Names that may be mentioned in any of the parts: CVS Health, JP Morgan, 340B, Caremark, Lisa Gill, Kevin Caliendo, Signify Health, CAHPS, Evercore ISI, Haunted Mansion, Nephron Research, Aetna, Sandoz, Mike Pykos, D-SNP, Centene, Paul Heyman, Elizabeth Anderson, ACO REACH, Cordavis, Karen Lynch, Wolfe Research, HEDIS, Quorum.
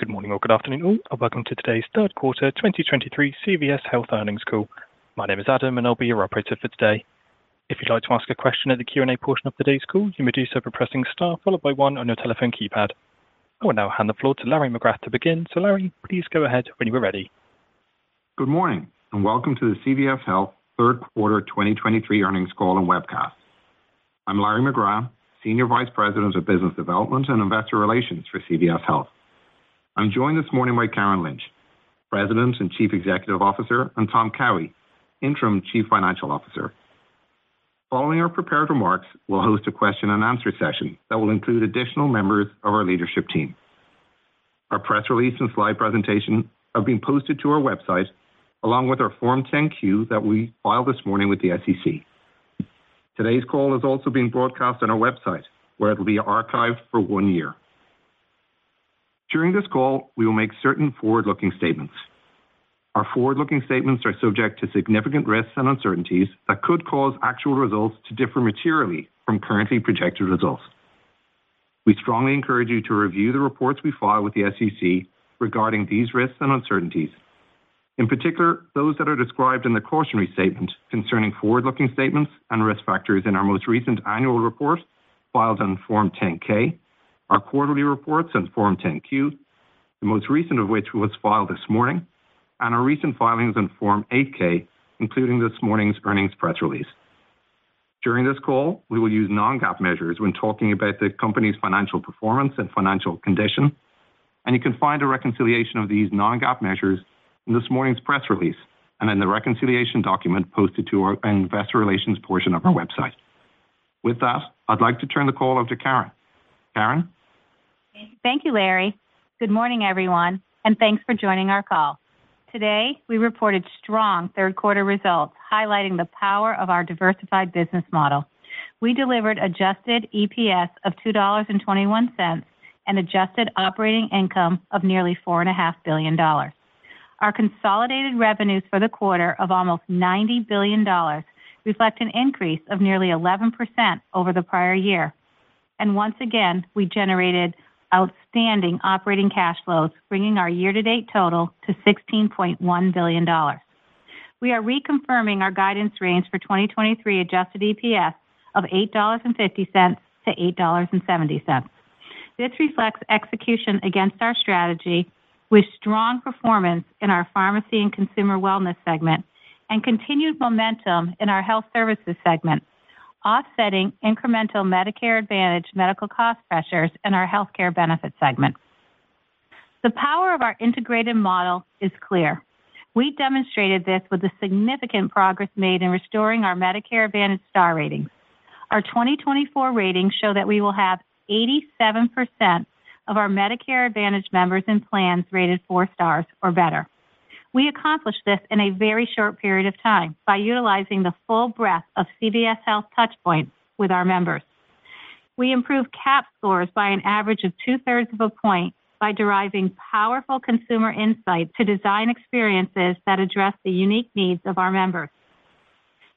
Good morning or good afternoon all, and welcome to today's third quarter 2023 CVS Health earnings call. My name is Adam and I'll be your operator for today. If you'd like to ask a question at the Q&A portion of today's call, you may do so by pressing star followed by one on your telephone keypad. I will now hand the floor to Larry McGrath to begin. So Larry, please go ahead when you are ready. Good morning and welcome to the CVS Health third quarter 2023 earnings call and webcast. I'm Larry McGrath, Senior Vice President of Business Development and Investor Relations for CVS Health. I'm joined this morning by Karen Lynch, President and Chief Executive Officer, and Tom Cowie, Interim Chief Financial Officer. Following our prepared remarks, we'll host a question and answer session that will include additional members of our leadership team. Our press release and slide presentation have been posted to our website, along with our Form 10-Q that we filed this morning with the SEC. Today's call is also being broadcast on our website, where it will be archived for 1 year. During this call, we will make certain forward-looking statements. Our forward-looking statements are subject to significant risks and uncertainties that could cause actual results to differ materially from currently projected results. We strongly encourage you to review the reports we file with the SEC regarding these risks and uncertainties, in particular those that are described in the cautionary statement concerning forward-looking statements and risk factors in our most recent annual report filed on Form 10-K, our quarterly reports on Form 10-Q, the most recent of which was filed this morning, and our recent filings on Form 8-K, including this morning's earnings press release. During this call, we will use non-GAAP measures when talking about the company's financial performance and financial condition, and you can find a reconciliation of these non-GAAP measures in this morning's press release and in the reconciliation document posted to our investor relations portion of our website. With that, I'd like to turn the call over to Karen. Karen? Thank you, Larry. Good morning, everyone, and thanks for joining our call. Today, we reported strong third quarter results, highlighting the power of our diversified business model. We delivered adjusted EPS of $2.21 and adjusted operating income of nearly $4.5 billion. Our consolidated revenues for the quarter of almost $90 billion reflect an increase of nearly 11% over the prior year. And once again, we generated outstanding operating cash flows, bringing our year-to-date total to $16.1 billion. We are reconfirming our guidance range for 2023 adjusted EPS of $8.50 to $8.70. This reflects execution against our strategy with strong performance in our pharmacy and consumer wellness segment and continued momentum in our health services segment, offsetting incremental Medicare Advantage medical cost pressures in our healthcare benefit segment. The power of our integrated model is clear. We demonstrated this with the significant progress made in restoring our Medicare Advantage star ratings. Our 2024 ratings show that we will have 87% of our Medicare Advantage members in plans rated 4 stars or better. We accomplished this in a very short period of time by utilizing the full breadth of CVS Health touchpoints with our members. We improved CAHPS scores by an average of 2/3 of a point by deriving powerful consumer insights to design experiences that address the unique needs of our members.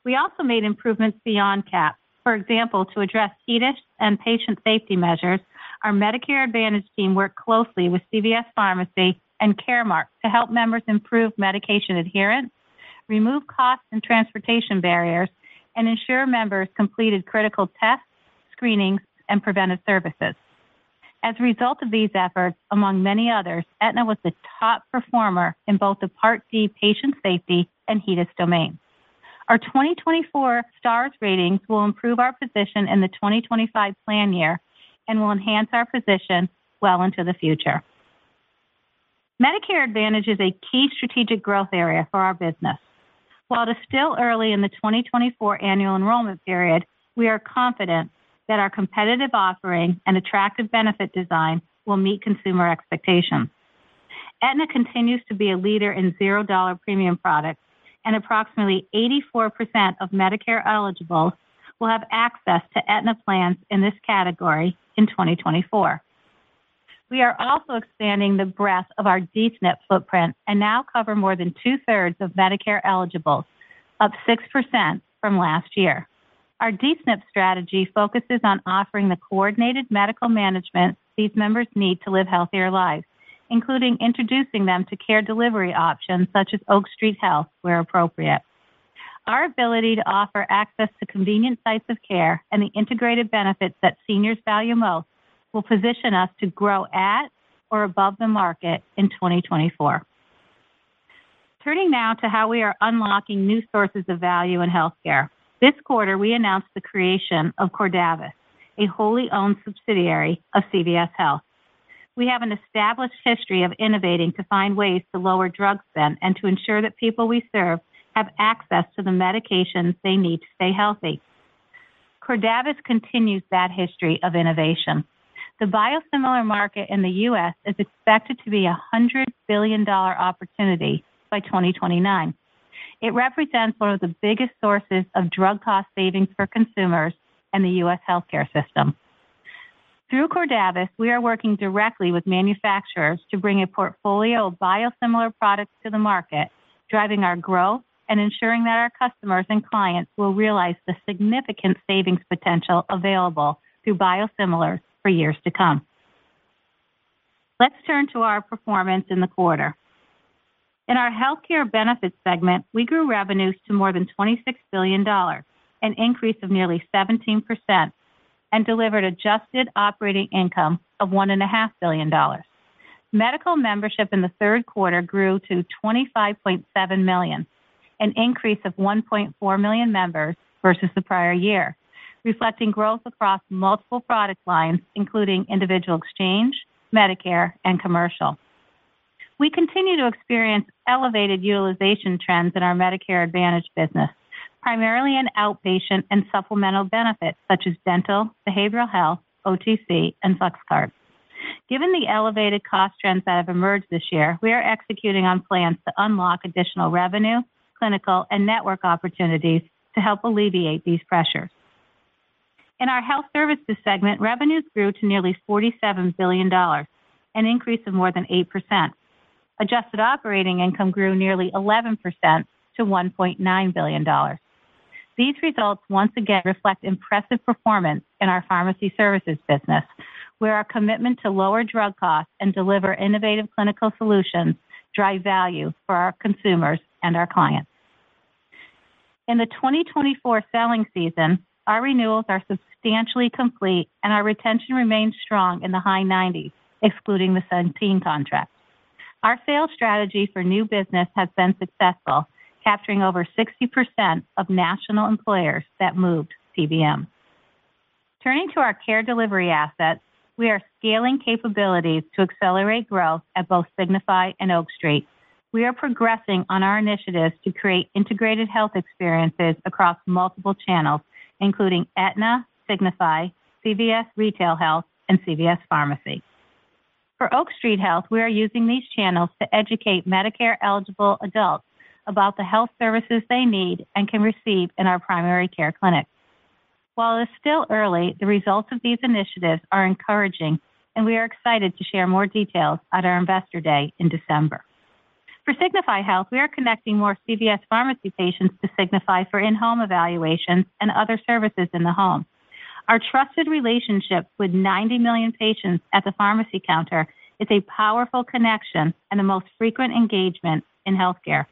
We also made improvements beyond CAHPS. For example, to address HEDIS and patient safety measures, our Medicare Advantage team worked closely with CVS Pharmacy and Caremark to help members improve medication adherence, remove cost and transportation barriers, and ensure members completed critical tests, screenings, and preventive services. As a result of these efforts, among many others, Aetna was the top performer in both the Part D patient safety and HEDIS domain. Our 2024 STARS ratings will improve our position in the 2025 plan year and will enhance our position well into the future. Medicare Advantage is a key strategic growth area for our business. While it is still early in the 2024 annual enrollment period, we are confident that our competitive offering and attractive benefit design will meet consumer expectations. Aetna continues to be a leader in $0 premium products, and approximately 84% of Medicare eligibles will have access to Aetna plans in this category in 2024. We are also expanding the breadth of our D-SNP footprint and now cover more than 2/3 of Medicare eligibles, up 6% from last year. Our D-SNP strategy focuses on offering the coordinated medical management these members need to live healthier lives, including introducing them to care delivery options such as Oak Street Health where appropriate. Our ability to offer access to convenient sites of care and the integrated benefits that seniors value most will position us to grow at or above the market in 2024. Turning now to how we are unlocking new sources of value in healthcare. This quarter, we announced the creation of Cordavis, a wholly owned subsidiary of CVS Health. We have an established history of innovating to find ways to lower drug spend and to ensure that people we serve have access to the medications they need to stay healthy. Cordavis continues that history of innovation. The biosimilar market in the U.S. is expected to be a $100 billion opportunity by 2029. It represents one of the biggest sources of drug cost savings for consumers and the U.S. healthcare system. Through Cordavis, we are working directly with manufacturers to bring a portfolio of biosimilar products to the market, driving our growth and ensuring that our customers and clients will realize the significant savings potential available through biosimilars for years to come. Let's turn to our performance in the quarter. In our healthcare benefits segment, we grew revenues to more than $26 billion, an increase of nearly 17%, and delivered adjusted operating income of $1.5 billion. Medical membership in the third quarter grew to 25.7 million, an increase of 1.4 million members versus the prior year, reflecting growth across multiple product lines, including individual exchange, Medicare, and commercial. We continue to experience elevated utilization trends in our Medicare Advantage business, primarily in outpatient and supplemental benefits such as dental, behavioral health, OTC, and FlexCard. Given the elevated cost trends that have emerged this year, we are executing on plans to unlock additional revenue, clinical, and network opportunities to help alleviate these pressures. In our health services segment, revenues grew to nearly $47 billion, an increase of more than 8%. Adjusted operating income grew nearly 11% to $1.9 billion. These results once again reflect impressive performance in our pharmacy services business, where our commitment to lower drug costs and deliver innovative clinical solutions drive value for our consumers and our clients. In the 2024 selling season, our renewals are substantially complete and our retention remains strong in the high 90s, excluding the Centene contract. Our sales strategy for new business has been successful, capturing over 60% of national employers that moved PBM. Turning to our care delivery assets, we are scaling capabilities to accelerate growth at both Signify and Oak Street. We are progressing on our initiatives to create integrated health experiences across multiple channels, including Aetna, Signify, CVS Retail Health, and CVS Pharmacy. For Oak Street Health, we are using these channels to educate Medicare-eligible adults about the health services they need and can receive in our primary care clinics. While it is still early, the results of these initiatives are encouraging, and we are excited to share more details at our Investor Day in December. For Signify Health, we are connecting more CVS Pharmacy patients to Signify for in-home evaluations and other services in the home. Our trusted relationship with 90 million patients at the pharmacy counter is a powerful connection and the most frequent engagement in healthcare.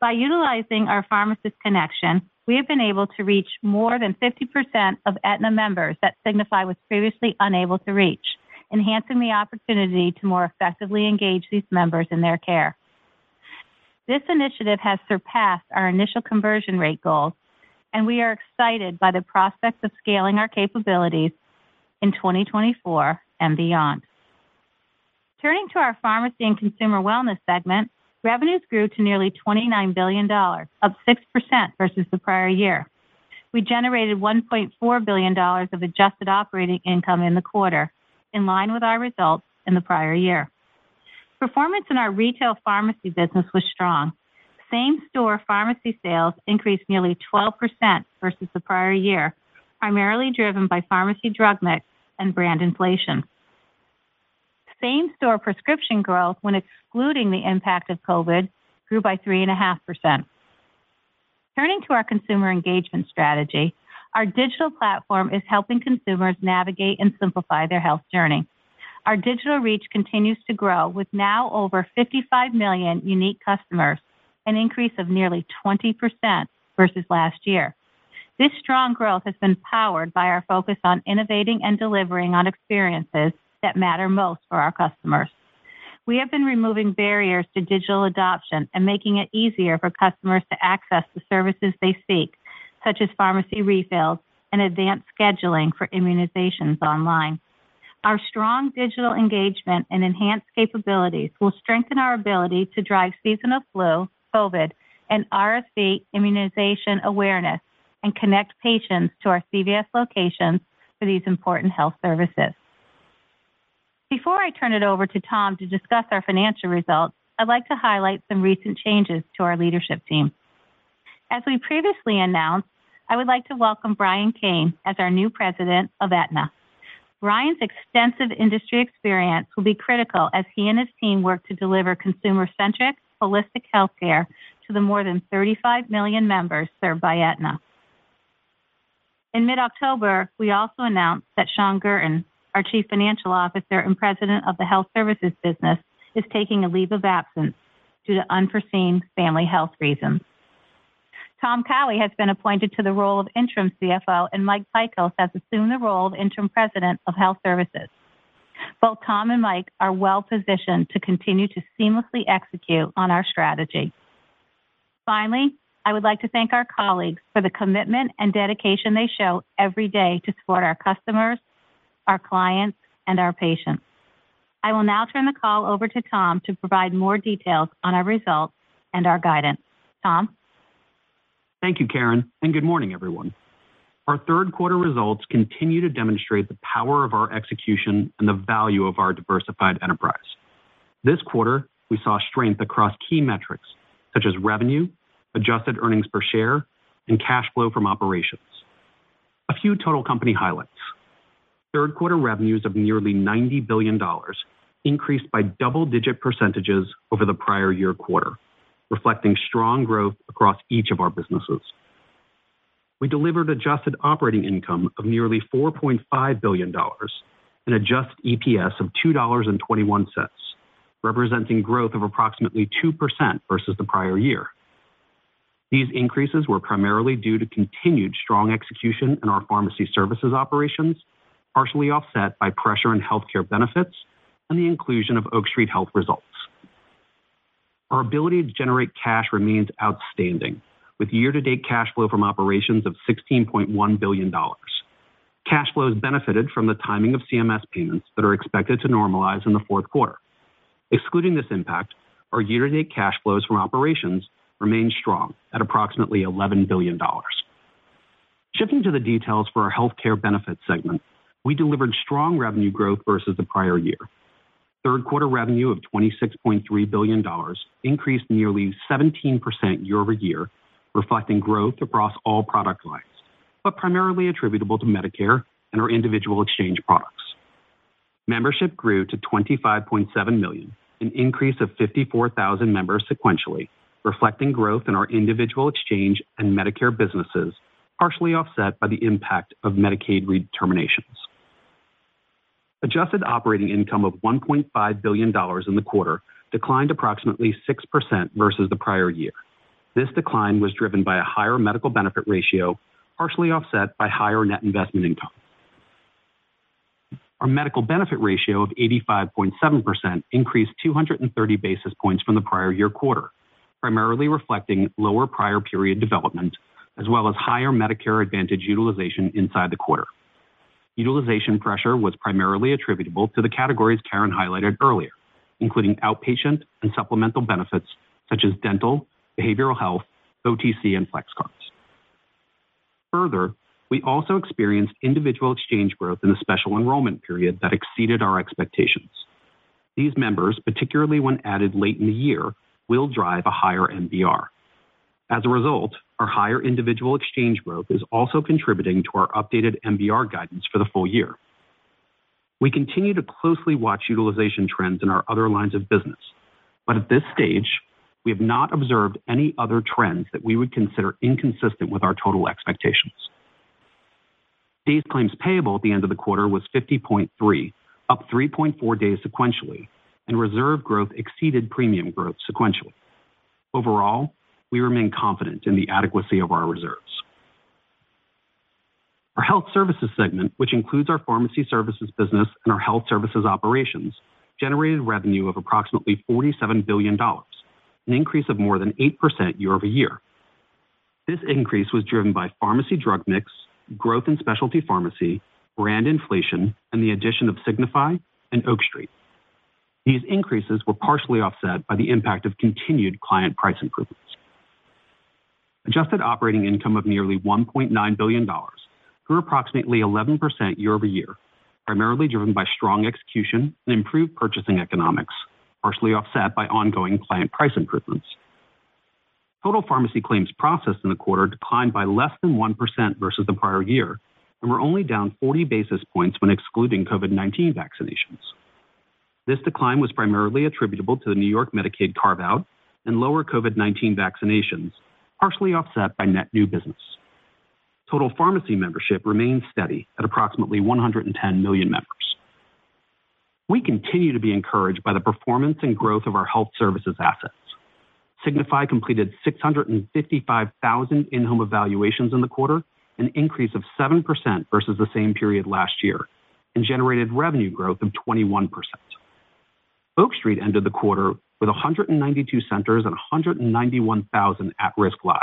By utilizing our pharmacist connection, we have been able to reach more than 50% of Aetna members that Signify was previously unable to reach, enhancing the opportunity to more effectively engage these members in their care. This initiative has surpassed our initial conversion rate goals, and we are excited by the prospects of scaling our capabilities in 2024 and beyond. Turning to our pharmacy and consumer wellness segment, revenues grew to nearly $29 billion, up 6% versus the prior year. We generated $1.4 billion of adjusted operating income in the quarter, in line with our results in the prior year. Performance in our retail pharmacy business was strong. Same-store pharmacy sales increased nearly 12% versus the prior year, primarily driven by pharmacy drug mix and brand inflation. Same-store prescription growth, when excluding the impact of COVID, grew by 3.5%. Turning to our consumer engagement strategy, our digital platform is helping consumers navigate and simplify their health journey. Our digital reach continues to grow with now over 55 million unique customers, an increase of nearly 20% versus last year. This strong growth has been powered by our focus on innovating and delivering on experiences that matter most for our customers. We have been removing barriers to digital adoption and making it easier for customers to access the services they seek, such as pharmacy refills and advanced scheduling for immunizations online. Our strong digital engagement and enhanced capabilities will strengthen our ability to drive seasonal flu, COVID, and RSV immunization awareness and connect patients to our CVS locations for these important health services. Before I turn it over to Tom to discuss our financial results, I'd like to highlight some recent changes to our leadership team. As we previously announced, I would like to welcome Brian Kane as our new president of Aetna. Brian's extensive industry experience will be critical as he and his team work to deliver consumer-centric, holistic healthcare to the more than 35 million members served by Aetna. In mid-October, we also announced that Sean Guertin, our Chief Financial Officer and President of the Health Services business, is taking a leave of absence due to unforeseen family health reasons. Tom Cowie has been appointed to the role of Interim CFO, and Mike Pykos has assumed the role of Interim President of Health Services. Both Tom and Mike are well-positioned to continue to seamlessly execute on our strategy. Finally, I would like to thank our colleagues for the commitment and dedication they show every day to support our customers, our clients, and our patients. I will now turn the call over to Tom to provide more details on our results and our guidance. Tom? Thank you, Karen, and good morning, everyone. Our third quarter results continue to demonstrate the power of our execution and the value of our diversified enterprise. This quarter, we saw strength across key metrics, such as revenue, adjusted earnings per share, and cash flow from operations. A few total company highlights. Third quarter revenues of nearly $90 billion increased by double-digit percentages over the prior year quarter, reflecting strong growth across each of our businesses. We delivered adjusted operating income of nearly $4.5 billion and adjusted EPS of $2.21, representing growth of approximately 2% versus the prior year. These increases were primarily due to continued strong execution in our pharmacy services operations, partially offset by pressure in healthcare benefits and the inclusion of Oak Street Health results. Our ability to generate cash remains outstanding, with year-to-date cash flow from operations of $16.1 billion. Cash flows benefited from the timing of CMS payments that are expected to normalize in the fourth quarter. Excluding this impact, our year-to-date cash flows from operations remain strong at approximately $11 billion. Shifting to the details for our healthcare benefits segment, we delivered strong revenue growth versus the prior year. Third quarter revenue of $26.3 billion increased nearly 17% year over year, reflecting growth across all product lines, but primarily attributable to Medicare and our individual exchange products. Membership grew to 25.7 million, an increase of 54,000 members sequentially, reflecting growth in our individual exchange and Medicare businesses, partially offset by the impact of Medicaid redeterminations. Adjusted operating income of $1.5 billion in the quarter declined approximately 6% versus the prior year. This decline was driven by a higher medical benefit ratio, partially offset by higher net investment income. Our medical benefit ratio of 85.7% increased 230 basis points from the prior year quarter, primarily reflecting lower prior period development, as well as higher Medicare Advantage utilization inside the quarter. Utilization pressure was primarily attributable to the categories Karen highlighted earlier, including outpatient and supplemental benefits such as dental, behavioral health, OTC, and flex cards. Further, we also experienced individual exchange growth in the special enrollment period that exceeded our expectations. These members, particularly when added late in the year, will drive a higher MBR. As a result, our higher individual exchange growth is also contributing to our updated MBR guidance for the full year. We continue to closely watch utilization trends in our other lines of business, but at this stage, we have not observed any other trends that we would consider inconsistent with our total expectations. Days claims payable at the end of the quarter was 50.3, up 3.4 days sequentially, and reserve growth exceeded premium growth sequentially. Overall, we remain confident in the adequacy of our reserves. Our health services segment, which includes our pharmacy services business and our health services operations, generated revenue of approximately $47 billion, an increase of more than 8% year over year. This increase was driven by pharmacy drug mix, growth in specialty pharmacy, brand inflation, and the addition of Signify and Oak Street. These increases were partially offset by the impact of continued client price improvements. Adjusted operating income of nearly $1.9 billion grew approximately 11% year over year, primarily driven by strong execution and improved purchasing economics, partially offset by ongoing client price improvements. Total pharmacy claims processed in the quarter declined by less than 1% versus the prior year, and were only down 40 basis points when excluding COVID-19 vaccinations. This decline was primarily attributable to the New York Medicaid carve-out and lower COVID-19 vaccinations, partially offset by net new business. Total pharmacy membership remains steady at approximately 110 million members. We continue to be encouraged by the performance and growth of our health services assets. Signify completed 655,000 in-home evaluations in the quarter, an increase of 7% versus the same period last year, and generated revenue growth of 21%. Oak Street ended the quarter with 192 centers and 191,000 at-risk lives.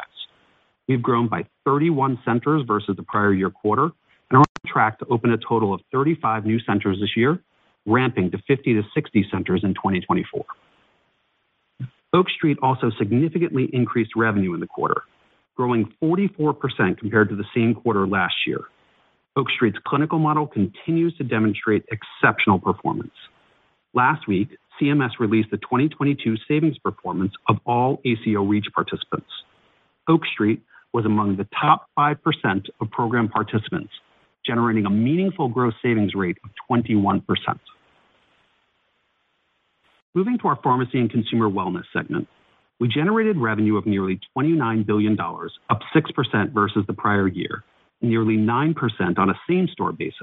We've grown by 31 centers versus the prior year quarter, and are on track to open a total of 35 new centers this year, ramping to 50 to 60 centers in 2024. Oak Street also significantly increased revenue in the quarter, growing 44% compared to the same quarter last year. Oak Street's clinical model continues to demonstrate exceptional performance. Last week, CMS released the 2022 savings performance of all ACO REACH participants. Oak Street was among the top 5% of program participants, generating a meaningful gross savings rate of 21%. Moving to our pharmacy and consumer wellness segment, we generated revenue of nearly $29 billion, up 6% versus the prior year, and nearly 9% on a same-store basis,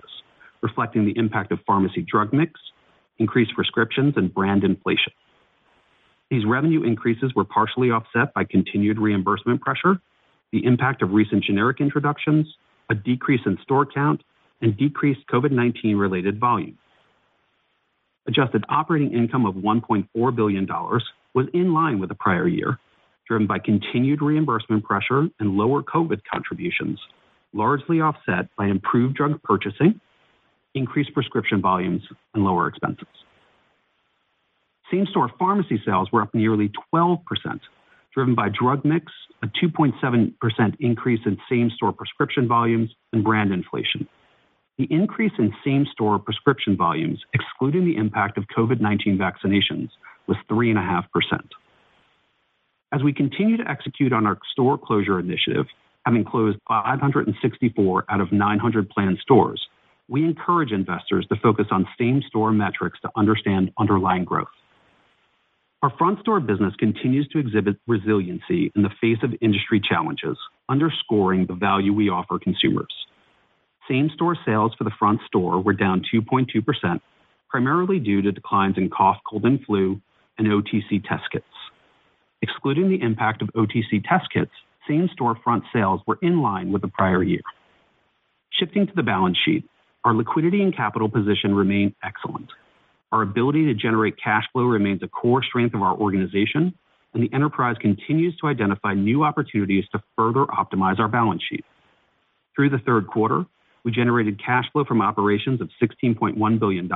reflecting the impact of pharmacy drug mix, increased prescriptions, and brand inflation. These revenue increases were partially offset by continued reimbursement pressure, the impact of recent generic introductions, a decrease in store count, and decreased COVID-19 related volume. Adjusted operating income of $1.4 billion was in line with the prior year, driven by continued reimbursement pressure and lower COVID contributions, largely offset by improved drug purchasing, increased prescription volumes, and lower expenses. Same-store pharmacy sales were up nearly 12%, driven by drug mix, a 2.7% increase in same-store prescription volumes, and brand inflation. The increase in same-store prescription volumes, excluding the impact of COVID-19 vaccinations, was 3.5%. As we continue to execute on our store closure initiative, having closed 564 out of 900 planned stores, we encourage investors to focus on same-store metrics to understand underlying growth. Our front store business continues to exhibit resiliency in the face of industry challenges, underscoring the value we offer consumers. Same-store sales for the front store were down 2.2%, primarily due to declines in cough, cold, and flu, and OTC test kits. Excluding the impact of OTC test kits, same-store front sales were in line with the prior year. Shifting to the balance sheet, our liquidity and capital position remain excellent. Our ability to generate cash flow remains a core strength of our organization, and the enterprise continues to identify new opportunities to further optimize our balance sheet. Through the third quarter, we generated cash flow from operations of $16.1 billion,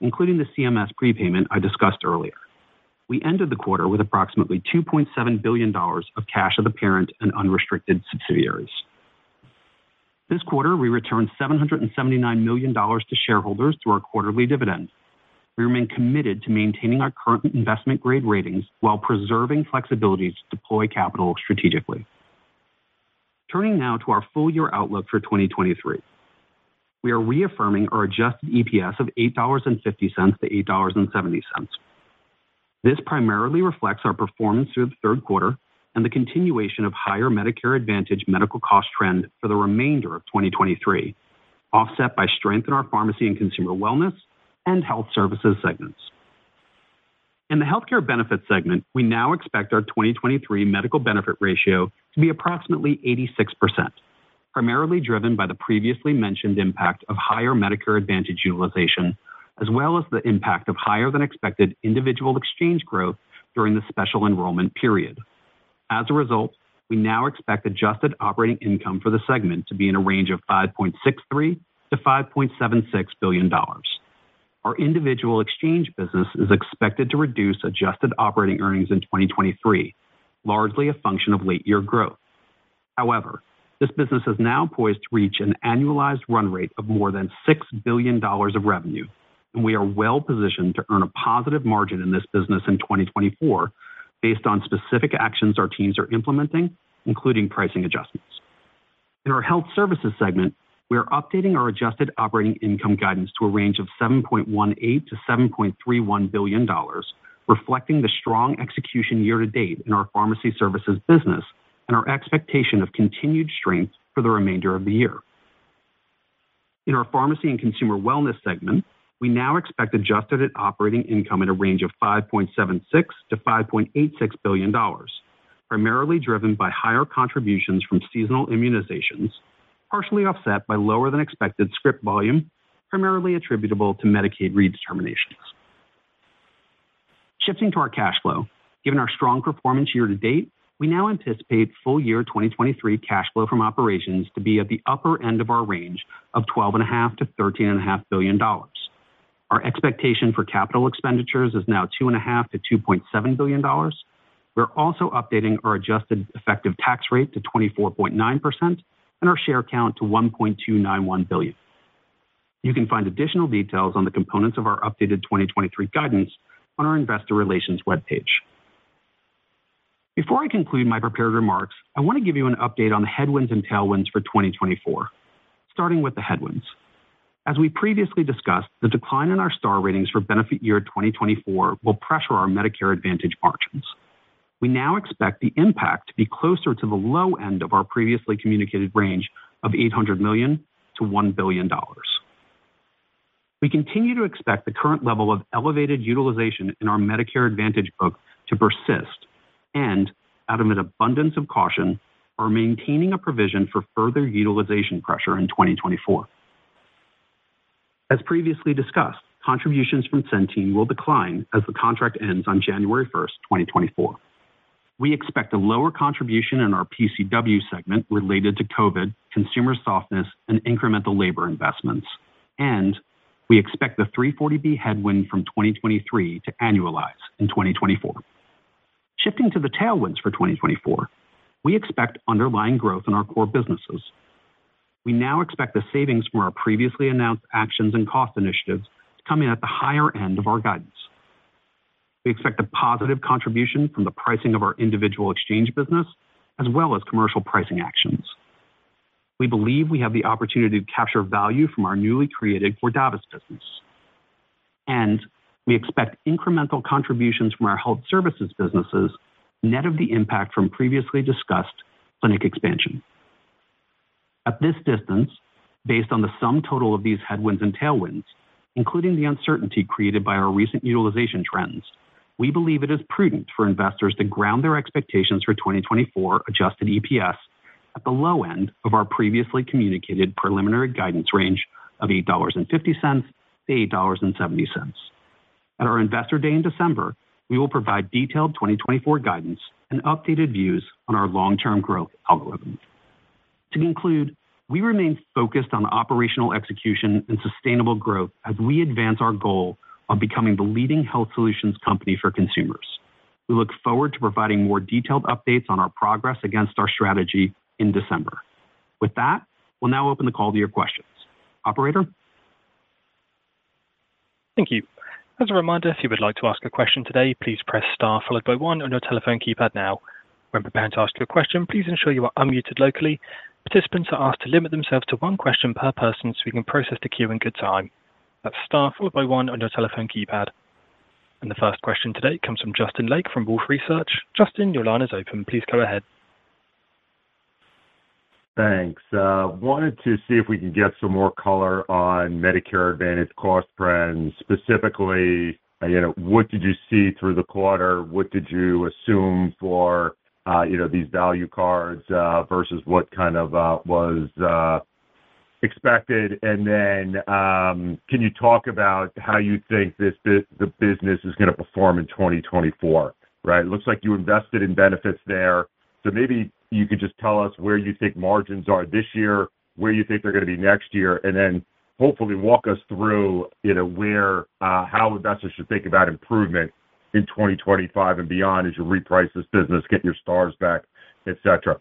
including the CMS prepayment I discussed earlier. We ended the quarter with approximately $2.7 billion of cash at the parent and unrestricted subsidiaries. This quarter, we returned $779 million to shareholders through our quarterly dividend. We remain committed to maintaining our current investment grade ratings while preserving flexibility to deploy capital strategically. Turning now to our full-year outlook for 2023. We are reaffirming our adjusted EPS of $8.50 to $8.70. This primarily reflects our performance through the third quarter and the continuation of higher Medicare Advantage medical cost trend for the remainder of 2023, offset by strength in our pharmacy and consumer wellness and health services segments. In the healthcare benefits segment, we now expect our 2023 medical benefit ratio to be approximately 86%, primarily driven by the previously mentioned impact of higher Medicare Advantage utilization, as well as the impact of higher than expected individual exchange growth during the special enrollment period. As a result, we now expect adjusted operating income for the segment to be in a range of $5.63 to $5.76 billion. Our individual exchange business is expected to reduce adjusted operating earnings in 2023, largely a function of late year growth. However, this business is now poised to reach an annualized run rate of more than $6 billion of revenue, and we are well positioned to earn a positive margin in this business in 2024 based on specific actions our teams are implementing, including pricing adjustments. In our health services segment, we are updating our adjusted operating income guidance to a range of $7.18 to $7.31 billion, reflecting the strong execution year-to-date in our pharmacy services business and our expectation of continued strength for the remainder of the year. In our pharmacy and consumer wellness segment, we now expect adjusted operating income in a range of $5.76 to $5.86 billion, primarily driven by higher contributions from seasonal immunizations, partially offset by lower than expected script volume, primarily attributable to Medicaid redeterminations. Shifting to our cash flow, given our strong performance year-to-date, we now anticipate full year 2023 cash flow from operations to be at the upper end of our range of $12.5 to $13.5 billion. Our expectation for capital expenditures is now $2.5 to $2.7 billion. We're also updating our adjusted effective tax rate to 24.9%, and our share count to 1.291 billion. You can find additional details on the components of our updated 2023 guidance on our investor relations webpage. Before I conclude my prepared remarks, I want to give you an update on the headwinds and tailwinds for 2024, starting with the headwinds. As we previously discussed, the decline in our star ratings for benefit year 2024 will pressure our Medicare Advantage margins. We now expect the impact to be closer to the low end of our previously communicated range of $800 million to $1 billion. We continue to expect the current level of elevated utilization in our Medicare Advantage book to persist and, out of an abundance of caution, are maintaining a provision for further utilization pressure in 2024. As previously discussed, contributions from Centene will decline as the contract ends on January 1st, 2024. We expect a lower contribution in our PCW segment related to COVID, consumer softness, and incremental labor investments. And we expect the 340B headwind from 2023 to annualize in 2024. Shifting to the tailwinds for 2024, we expect underlying growth in our core businesses. We now expect the savings from our previously announced actions and cost initiatives to come in at the higher end of our guidance. We expect a positive contribution from the pricing of our individual exchange business, as well as commercial pricing actions. We believe we have the opportunity to capture value from our newly created Cordavis business. And we expect incremental contributions from our health services businesses, net of the impact from previously discussed clinic expansion. At this distance, based on the sum total of these headwinds and tailwinds, including the uncertainty created by our recent utilization trends, we believe it is prudent for investors to ground their expectations for 2024 adjusted EPS at the low end of our previously communicated preliminary guidance range of $8.50 to $8.70. At our Investor Day in December, we will provide detailed 2024 guidance and updated views on our long-term growth algorithm. To conclude, we remain focused on operational execution and sustainable growth as we advance our goal of becoming the leading health solutions company for consumers. We look forward to providing more detailed updates on our progress against our strategy in December. With that, we'll now open the call to your questions. Operator? Thank you. As a reminder, if you would like to ask a question today, please press star followed by one on your telephone keypad now. When preparing to ask your question, please ensure you are unmuted locally. Participants are asked to limit themselves to one question per person so we can process the queue in good time. That's star followed by one on your telephone keypad. And the first question today comes from Justin Lake from Wolfe Research. Justin, your line is open. Please go ahead. Thanks. Wanted to see if we can get some more color on Medicare Advantage cost trends. Specifically, what did you see through the quarter? What did you assume for these value cards versus what kind of was expected? And then can you talk about how you think the business is going to perform in 2024? Right? It looks like you invested in benefits there. So maybe you could just tell us where you think margins are this year, where you think they're going to be next year, and then hopefully walk us through, where how investors should think about improvement in 2025 and beyond as you reprice this business, get your stars back, et cetera.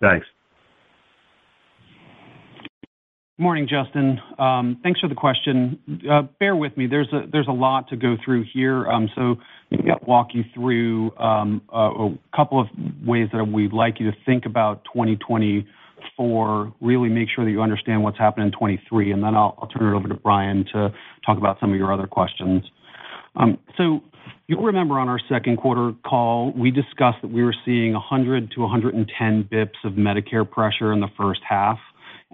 Thanks. Morning, Justin. Thanks for the question. Bear with me. There's a lot to go through here, so maybe I'll walk you through a couple of ways that we'd like you to think about 2024, really make sure that you understand what's happened in 23, and then I'll turn it over to Brian to talk about some of your other questions. So you'll remember on our second quarter call, we discussed that we were seeing 100 to 110 bips of Medicare pressure in the first half.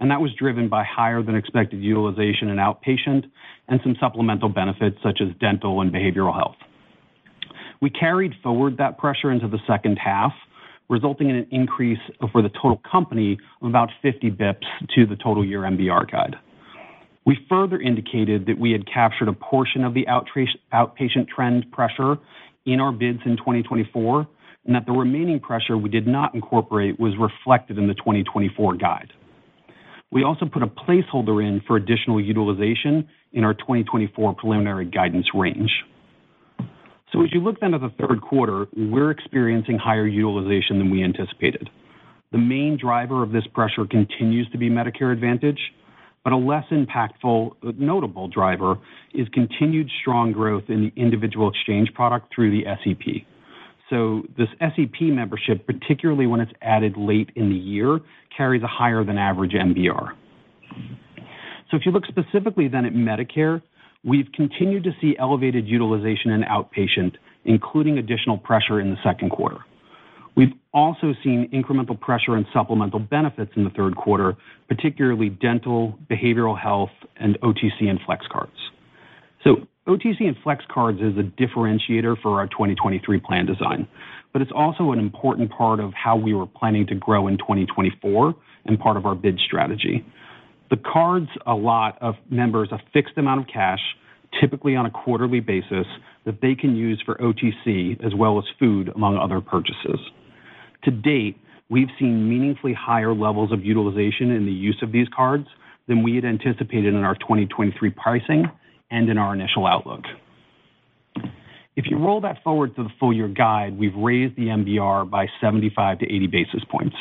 And that was driven by higher than expected utilization in outpatient and some supplemental benefits such as dental and behavioral health. We carried forward that pressure into the second half, resulting in an increase for the total company of about 50 bips to the total year MBR guide. We further indicated that we had captured a portion of the outpatient trend pressure in our bids in 2024, and that the remaining pressure we did not incorporate was reflected in the 2024 guide. We also put a placeholder in for additional utilization in our 2024 preliminary guidance range. So as you look then at the third quarter, we're experiencing higher utilization than we anticipated. The main driver of this pressure continues to be Medicare Advantage, but a less impactful, notable driver is continued strong growth in the individual exchange product through the SEP. So this SEP membership, particularly when it's added late in the year, carries a higher than average MBR. So if you look specifically then at Medicare, we've continued to see elevated utilization in outpatient, including additional pressure in the second quarter. We've also seen incremental pressure in supplemental benefits in the third quarter, particularly dental, behavioral health, and OTC and flex cards. So OTC and flex cards is a differentiator for our 2023 plan design, but it's also an important part of how we were planning to grow in 2024 and part of our bid strategy. The cards allot of members a fixed amount of cash, typically on a quarterly basis, that they can use for OTC as well as food, among other purchases. To date, we've seen meaningfully higher levels of utilization in the use of these cards than we had anticipated in our 2023 pricing and in our initial outlook. If you roll that forward to the full year guide, we've raised the MBR by 75 to 80 basis points.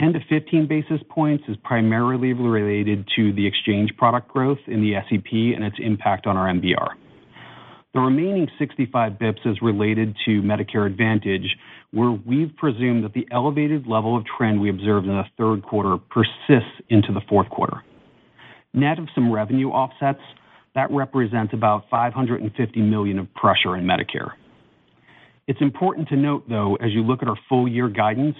10 to 15 basis points is primarily related to the exchange product growth in the SEP and its impact on our MBR. The remaining 65 bips is related to Medicare Advantage, where we've presumed that the elevated level of trend we observed in the third quarter persists into the fourth quarter. Net of some revenue offsets, that represents about $550 million of pressure in Medicare. It's important to note, though, as you look at our full year guidance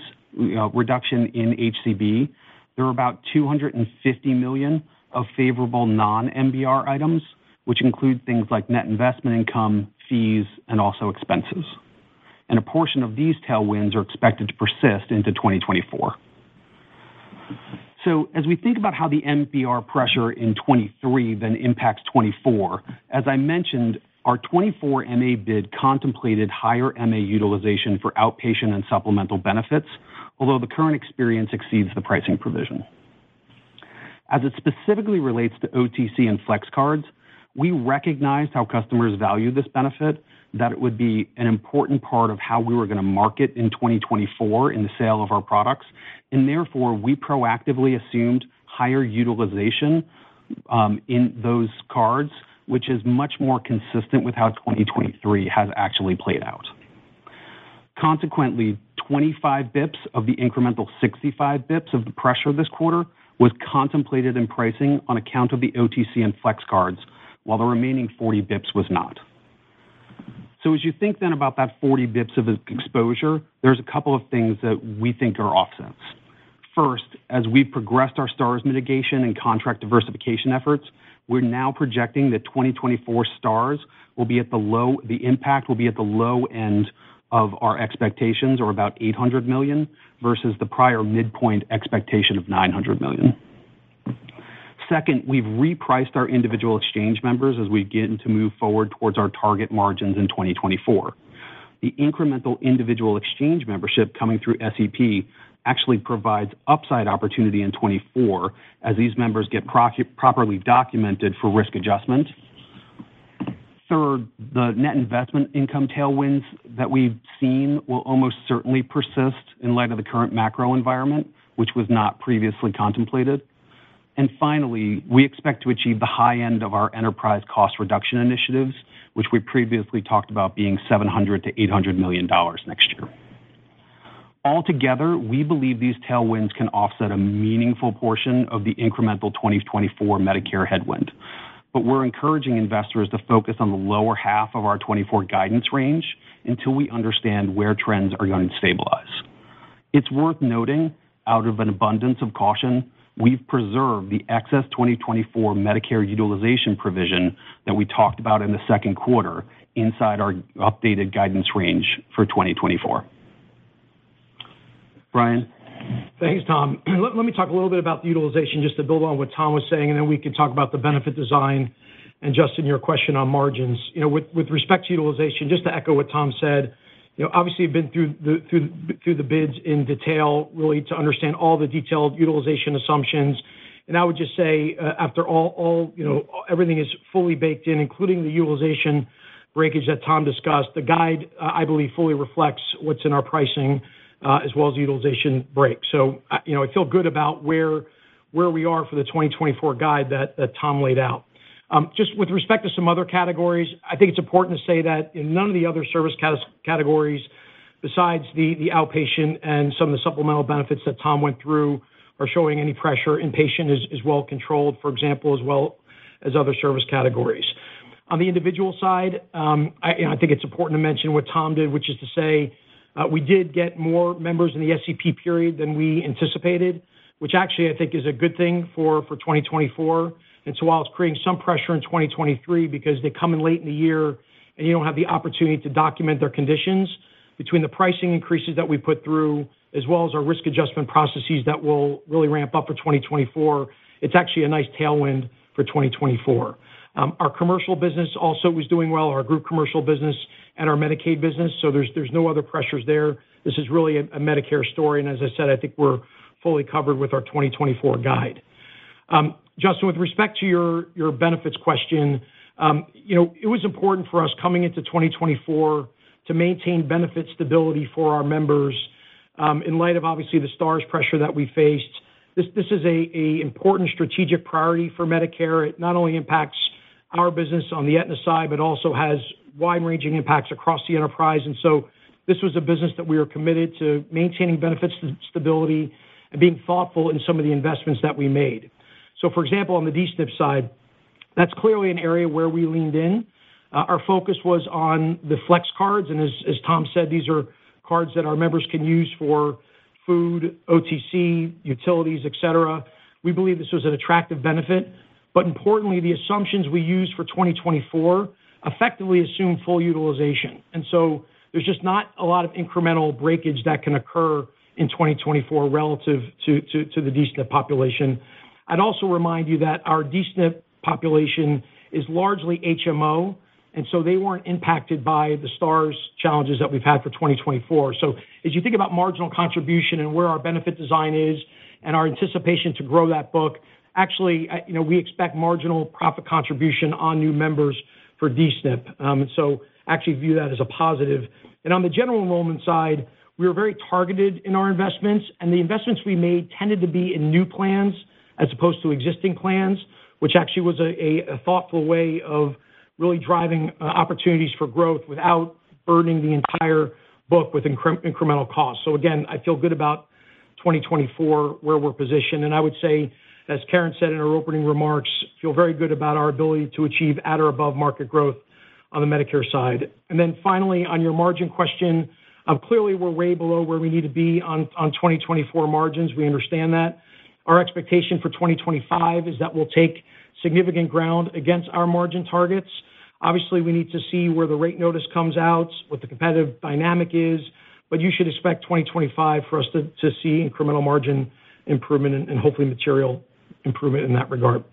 reduction in HCB, there are about $250 million of favorable non-MBR items, which include things like net investment income, fees, and also expenses. And a portion of these tailwinds are expected to persist into 2024. So as we think about how the MBR pressure in 23 then impacts 24, as I mentioned, our 24 MA bid contemplated higher MA utilization for outpatient and supplemental benefits, although the current experience exceeds the pricing provision. As it specifically relates to OTC and flex cards, we recognized how customers value this benefit, that it would be an important part of how we were going to market in 2024 in the sale of our products. And therefore, we proactively assumed higher utilization in those cards, which is much more consistent with how 2023 has actually played out. Consequently, 25 bips of the incremental 65 bips of the pressure this quarter was contemplated in pricing on account of the OTC and flex cards, while the remaining 40 bips was not. So as you think then about that 40 bips of exposure, there's a couple of things that we think are offsets. First, as we've progressed our Stars mitigation and contract diversification efforts, we're now projecting that 2024 Stars will be at the impact will be at the low end of our expectations, or about $800 million, versus the prior midpoint expectation of $900 million. Second, we've repriced our individual exchange members as we begin to move forward towards our target margins in 2024. The incremental individual exchange membership coming through SEP actually provides upside opportunity in 24 as these members get properly documented for risk adjustment. Third, the net investment income tailwinds that we've seen will almost certainly persist in light of the current macro environment, which was not previously contemplated. And finally, we expect to achieve the high end of our enterprise cost reduction initiatives, which we previously talked about being $700 to $800 million next year. Altogether, we believe these tailwinds can offset a meaningful portion of the incremental 2024 Medicare headwind. But we're encouraging investors to focus on the lower half of our 24 guidance range until we understand where trends are going to stabilize. It's worth noting, out of an abundance of caution, we've preserved the excess 2024 Medicare utilization provision that we talked about in the second quarter inside our updated guidance range for 2024. Brian? Thanks, Tom. Let me talk a little bit about the utilization just to build on what Tom was saying, and then we can talk about the benefit design and, Justin, your question on margins. You know, with respect to utilization, just to echo what Tom said, you know, obviously you've been through the bids in detail, really, to understand all the detailed utilization assumptions. And I would just say, after all, you know, everything is fully baked in, including the utilization breakage that Tom discussed. The guide, I believe, fully reflects what's in our pricing, as well as the utilization break. So, you know, I feel good about where we are for the 2024 guide that Tom laid out. Just with respect to some other categories, I think it's important to say that in none of the other service categories, besides the outpatient and some of the supplemental benefits that Tom went through, are showing any pressure. Inpatient is well controlled, for example, as well as other service categories. On the individual side, I think it's important to mention what Tom did, which is to say, we did get more members in the SEP period than we anticipated, which actually I think is a good thing for 2024. And so while it's creating some pressure in 2023 because they come in late in the year and you don't have the opportunity to document their conditions, between the pricing increases that we put through as well as our risk adjustment processes that will really ramp up for 2024, it's actually a nice tailwind for 2024. Our commercial business also was doing well, our group commercial business and our Medicaid business, so there's no other pressures there. This is really a Medicare story, and as I said, I think we're fully covered with our 2024 guide. Justin, with respect to your benefits question, you know, it was important for us coming into 2024 to maintain benefit stability for our members in light of, obviously, the STARS pressure that we faced. This is a important strategic priority for Medicare. It not only impacts our business on the Aetna side, but also has wide-ranging impacts across the enterprise. And so this was a business that we were committed to maintaining benefits stability and being thoughtful in some of the investments that we made. So, for example, on the D-SNP side, that's clearly an area where we leaned in. Our focus was on the flex cards, and as Tom said, these are cards that our members can use for food, OTC, utilities, et cetera. We believe this was an attractive benefit, but importantly, the assumptions we used for 2024 effectively assume full utilization. And so there's just not a lot of incremental breakage that can occur in 2024 relative to the D-SNP population. I'd also remind you that our D-SNP population is largely HMO, and so they weren't impacted by the STARS challenges that we've had for 2024. So as you think about marginal contribution and where our benefit design is and our anticipation to grow that book, actually, you know, we expect marginal profit contribution on new members for D-SNP. And so actually view that as a positive. And on the general enrollment side, we were very targeted in our investments, and the investments we made tended to be in new plans as opposed to existing plans, which actually was a thoughtful way of really driving opportunities for growth without burdening the entire book with incremental costs. So again, I feel good about 2024, where we're positioned. And I would say, as Karen said in her opening remarks, feel very good about our ability to achieve at or above market growth on the Medicare side. And then finally, on your margin question, Clearly, we're way below where we need to be on 2024 margins. We understand that. Our expectation for 2025 is that we'll take significant ground against our margin targets. Obviously, we need to see where the rate notice comes out, what the competitive dynamic is, but you should expect 2025 for us to see incremental margin improvement and hopefully material improvement in that regard.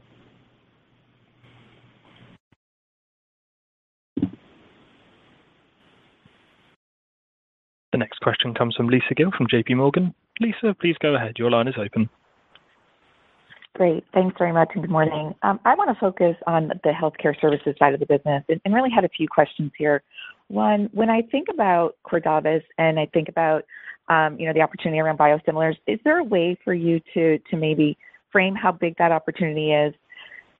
The next question comes from Lisa Gill from JP Morgan. Lisa, please go ahead. Your line is open. Great. Thanks very much, and good morning. I want to focus on the healthcare services side of the business and really had a few questions here. One, when I think about Cordavis and I think about, the opportunity around biosimilars, is there a way for you to maybe frame how big that opportunity is?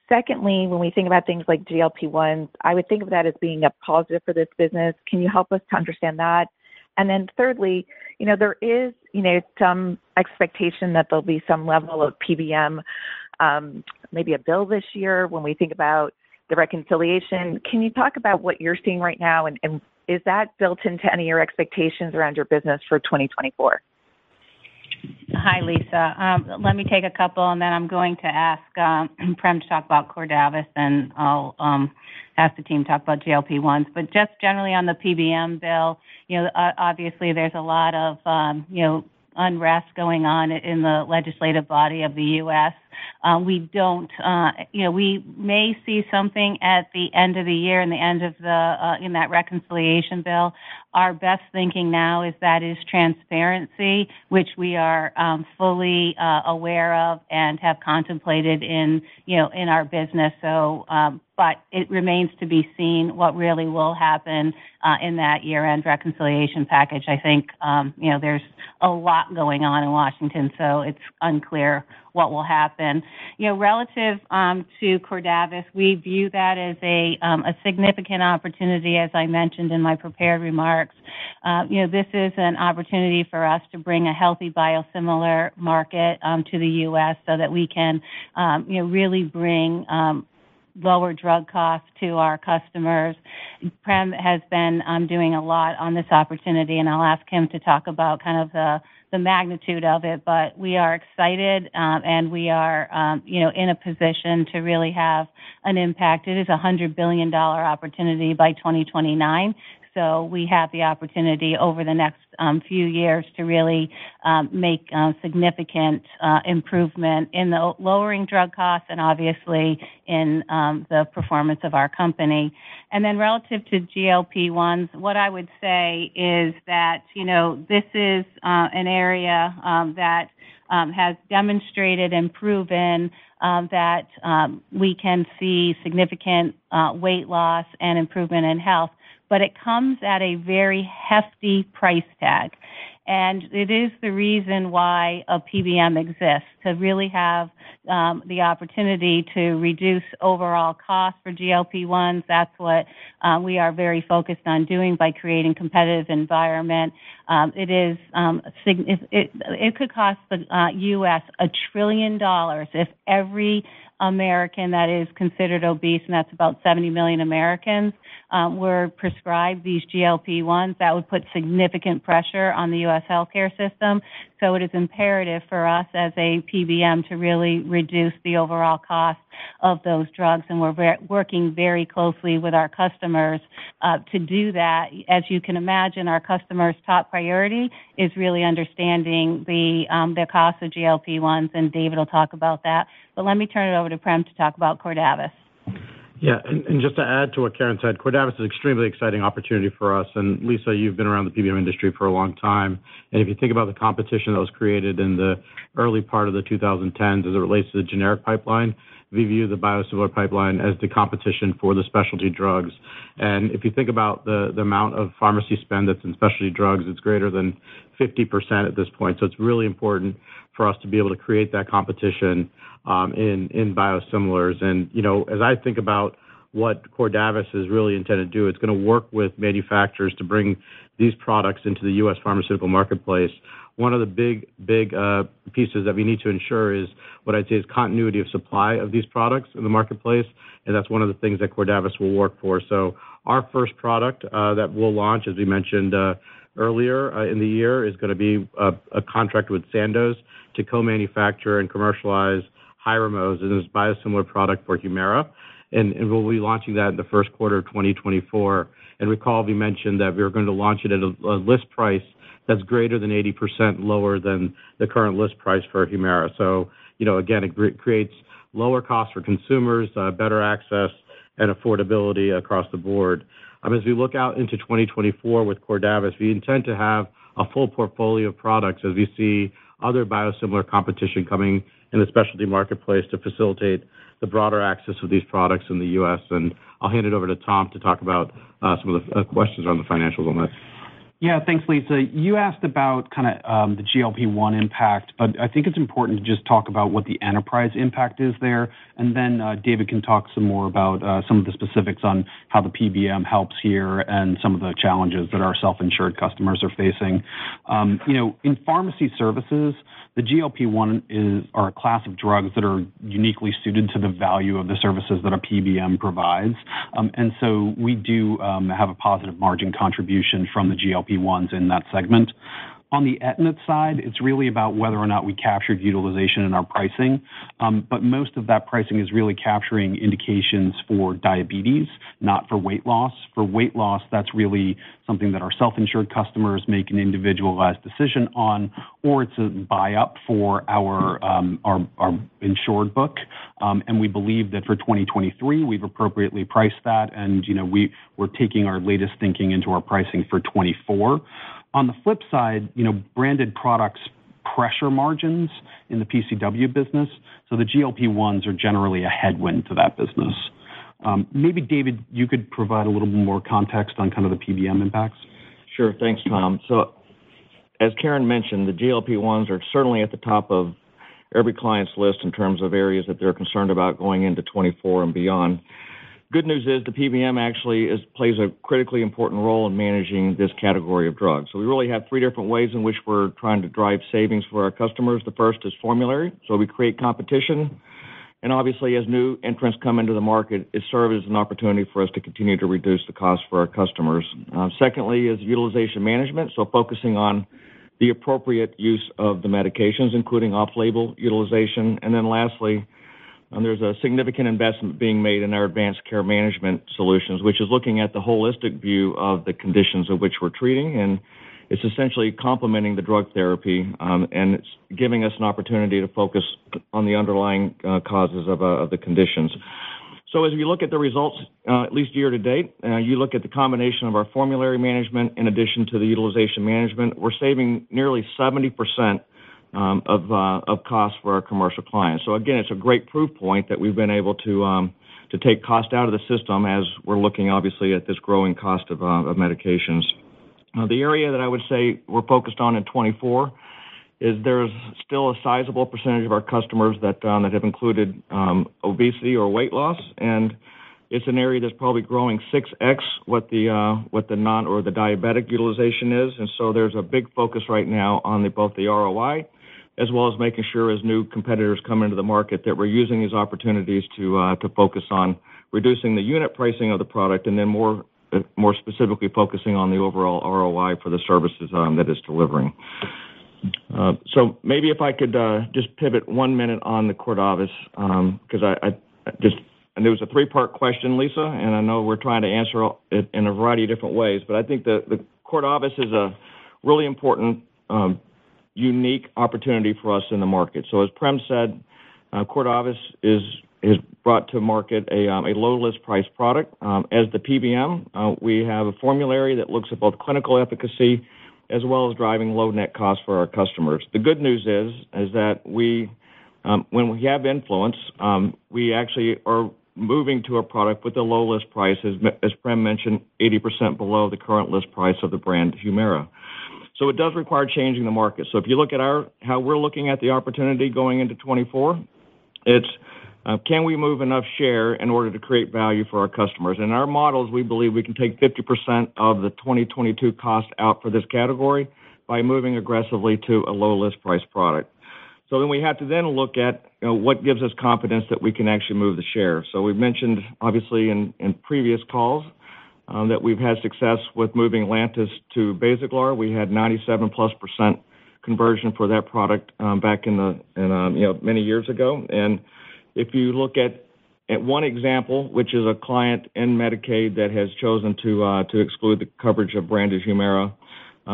Secondly, when we think about things like GLP-1s, I would think of that as being a positive for this business. Can you help us to understand that? And then thirdly, there is, some expectation that there'll be some level of PBM, maybe a bill this year when we think about the reconciliation. Can you talk about what you're seeing right now, and is that built into any of your expectations around your business for 2024? Hi, Lisa. Let me take a couple, and then I'm going to ask Prem to talk about Cordavis, and I'll ask the team to talk about GLP-1s. But just generally on the PBM bill, obviously there's a lot of, unrest going on in the legislative body of the U.S. We may see something at the end of the year in that reconciliation bill. Our best thinking now is that is transparency, which we are fully aware of and have contemplated in our business. So, but it remains to be seen what really will happen in that year-end reconciliation package. I think, there's a lot going on in Washington, so it's unclear what will happen. Relative to Cordavis, we view that as a significant opportunity, as I mentioned in my prepared remarks. This is an opportunity for us to bring a healthy biosimilar market to the U.S. so that we can, really bring lower drug costs to our customers. Prem has been doing a lot on this opportunity, and I'll ask him to talk about kind of the magnitude of it. But we are excited, and we are, in a position to really have an impact. It is a $100 billion opportunity by 2029. So we have the opportunity over the next few years to really make significant improvement in the lowering drug costs and obviously in the performance of our company. And then relative to GLP-1s, what I would say is that, this is an area that has demonstrated and proven that we can see significant weight loss and improvement in health. But it comes at a very hefty price tag. And it is the reason why a PBM exists, to really have the opportunity to reduce overall costs for GLP-1s. That's what we are very focused on doing by creating competitive environment. It is it could cost the U.S. $1 trillion if every American that is considered obese, and that's about 70 million Americans, were prescribed these GLP-1s. That would put significant pressure on the U.S. healthcare system. So it is imperative for us as a PBM to really reduce the overall cost of those drugs, and we're working very closely with our customers to do that. As you can imagine, our customers' top priority is really understanding the cost of GLP-1s, and David will talk about that. But let me turn it over to Prem to talk about Cordavis. Yeah, and just to add to what Karen said, Cordavis is an extremely exciting opportunity for us. And Lisa, you've been around the PBM industry for a long time. And if you think about the competition that was created in the early part of the 2010s as it relates to the generic pipeline, we view the biosimilar pipeline as the competition for the specialty drugs. And if you think about the amount of pharmacy spend that's in specialty drugs, it's greater than 50% at this point. So it's really important for us to be able to create that competition in biosimilars. And, as I think about what Cordavis is really intended to do, it's going to work with manufacturers to bring these products into the U.S. pharmaceutical marketplace. One of the big pieces that we need to ensure is what I'd say is continuity of supply of these products in the marketplace, and that's one of the things that Cordavis will work for. So our first product that we'll launch, as we mentioned earlier in the year is going to be a contract with Sandoz to co-manufacture and commercialize Hyrimoz and this biosimilar product for Humira. And we'll be launching that in the first quarter of 2024. And recall, we mentioned that we were going to launch it at a list price that's greater than 80% lower than the current list price for Humira. So, you know, again, it creates lower costs for consumers, better access, and affordability across the board. As we look out into 2024 with Cordavis, we intend to have a full portfolio of products as we see other biosimilar competition coming in the specialty marketplace to facilitate the broader access of these products in the U.S. And I'll hand it over to Tom to talk about some of the questions on the financials on that. Yeah, thanks, Lisa. You asked about kind of the GLP-1 impact, but I think it's important to just talk about what the enterprise impact is there, and then David can talk some more about some of the specifics on how the PBM helps here and some of the challenges that our self-insured customers are facing. You know, in pharmacy services, the GLP-1 are a class of drugs that are uniquely suited to the value of the services that a PBM provides, and so we do have a positive margin contribution from the GLP-1s in that segment. On the Aetna side, it's really about whether or not we captured utilization in our pricing, but most of that pricing is really capturing indications for diabetes, not for weight loss. For weight loss, that's really something that our self-insured customers make an individualized decision on, or it's a buy-up for our insured book, and we believe that for 2023 we've appropriately priced that, and you know we're taking our latest thinking into our pricing for 24. On the flip side, you know, branded products pressure margins in the PCW business, so the GLP-1s are generally a headwind to that business. Maybe, David, you could provide a little more context on kind of the PBM impacts. Sure. Thanks, Tom. So as Karen mentioned, the GLP-1s are certainly at the top of every client's list in terms of areas that they're concerned about going into 24 and beyond. Good news is the PBM actually plays a critically important role in managing this category of drugs. So we really have three different ways in which we're trying to drive savings for our customers. The first is formulary, so we create competition. And obviously, as new entrants come into the market, it serves as an opportunity for us to continue to reduce the cost for our customers. Secondly is utilization management, so focusing on the appropriate use of the medications, including off-label utilization. And then lastly, there's a significant investment being made in our advanced care management solutions, which is looking at the holistic view of the conditions of which we're treating, and it's essentially complementing the drug therapy, and it's giving us an opportunity to focus on the underlying causes of the conditions. So as we look at the results, at least year to date, you look at the combination of our formulary management in addition to the utilization management, we're saving nearly 70% of costs for our commercial clients. So again, it's a great proof point that we've been able to take cost out of the system as we're looking, obviously, at this growing cost of medications. The area that I would say we're focused on in 24 is there's still a sizable percentage of our customers that have included obesity or weight loss, and it's an area that's probably growing 6x what the non or the diabetic utilization is, and so there's a big focus right now on both the ROI, as well as making sure as new competitors come into the market that we're using these opportunities to focus on reducing the unit pricing of the product and then more specifically focusing on the overall ROI for the services that it's delivering. So maybe if I could just pivot 1 minute on the Cordavis, because there was a three-part question, Lisa, and I know we're trying to answer it in a variety of different ways, but I think the Cordavis is a really important unique opportunity for us in the market. So as Prem said, Cordavis is brought to market a low-list price product. As the PBM, we have a formulary that looks at both clinical efficacy as well as driving low net costs for our customers. The good news is that when we have influence, we actually are moving to a product with a low list price, as Prem mentioned, 80% below the current list price of the brand Humira. So it does require changing the market. So if you look at how we're looking at the opportunity going into 24, it's can we move enough share in order to create value for our customers? In our models, we believe we can take 50% of the 2022 cost out for this category by moving aggressively to a low list price product. So then we have to then look at what gives us confidence that we can actually move the share. So we've mentioned, obviously, in previous calls that we've had success with moving Lantus to Basaglar. We had 97+% conversion for that product back in many years ago. And if you look at one example, which is a client in Medicaid that has chosen to exclude the coverage of branded Humira,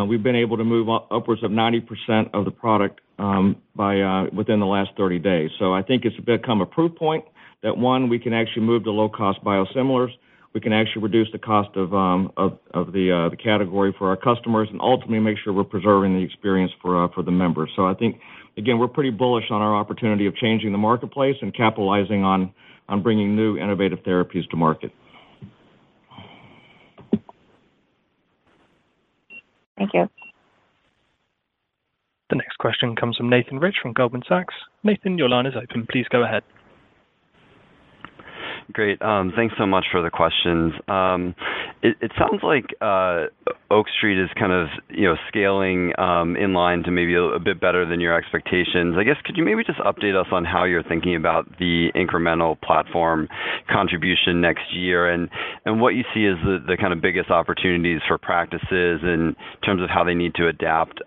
we've been able to move upwards of 90% of the product within the last 30 days. So I think it's become a proof point that, one, we can actually move to low-cost biosimilars. We can actually reduce the cost of the category for our customers, and ultimately make sure we're preserving the experience for the members. So I think, again, we're pretty bullish on our opportunity of changing the marketplace and capitalizing on bringing new innovative therapies to market. Thank you. The next question comes from Nathan Rich from Goldman Sachs. Nathan, your line is open. Please go ahead. Great. Thanks so much for the questions. It sounds like Oak Street is kind of scaling in line to maybe a bit better than your expectations. I guess, could you maybe just update us on how you're thinking about the incremental platform contribution next year and what you see as the kind of biggest opportunities for practices in terms of how they need to adapt,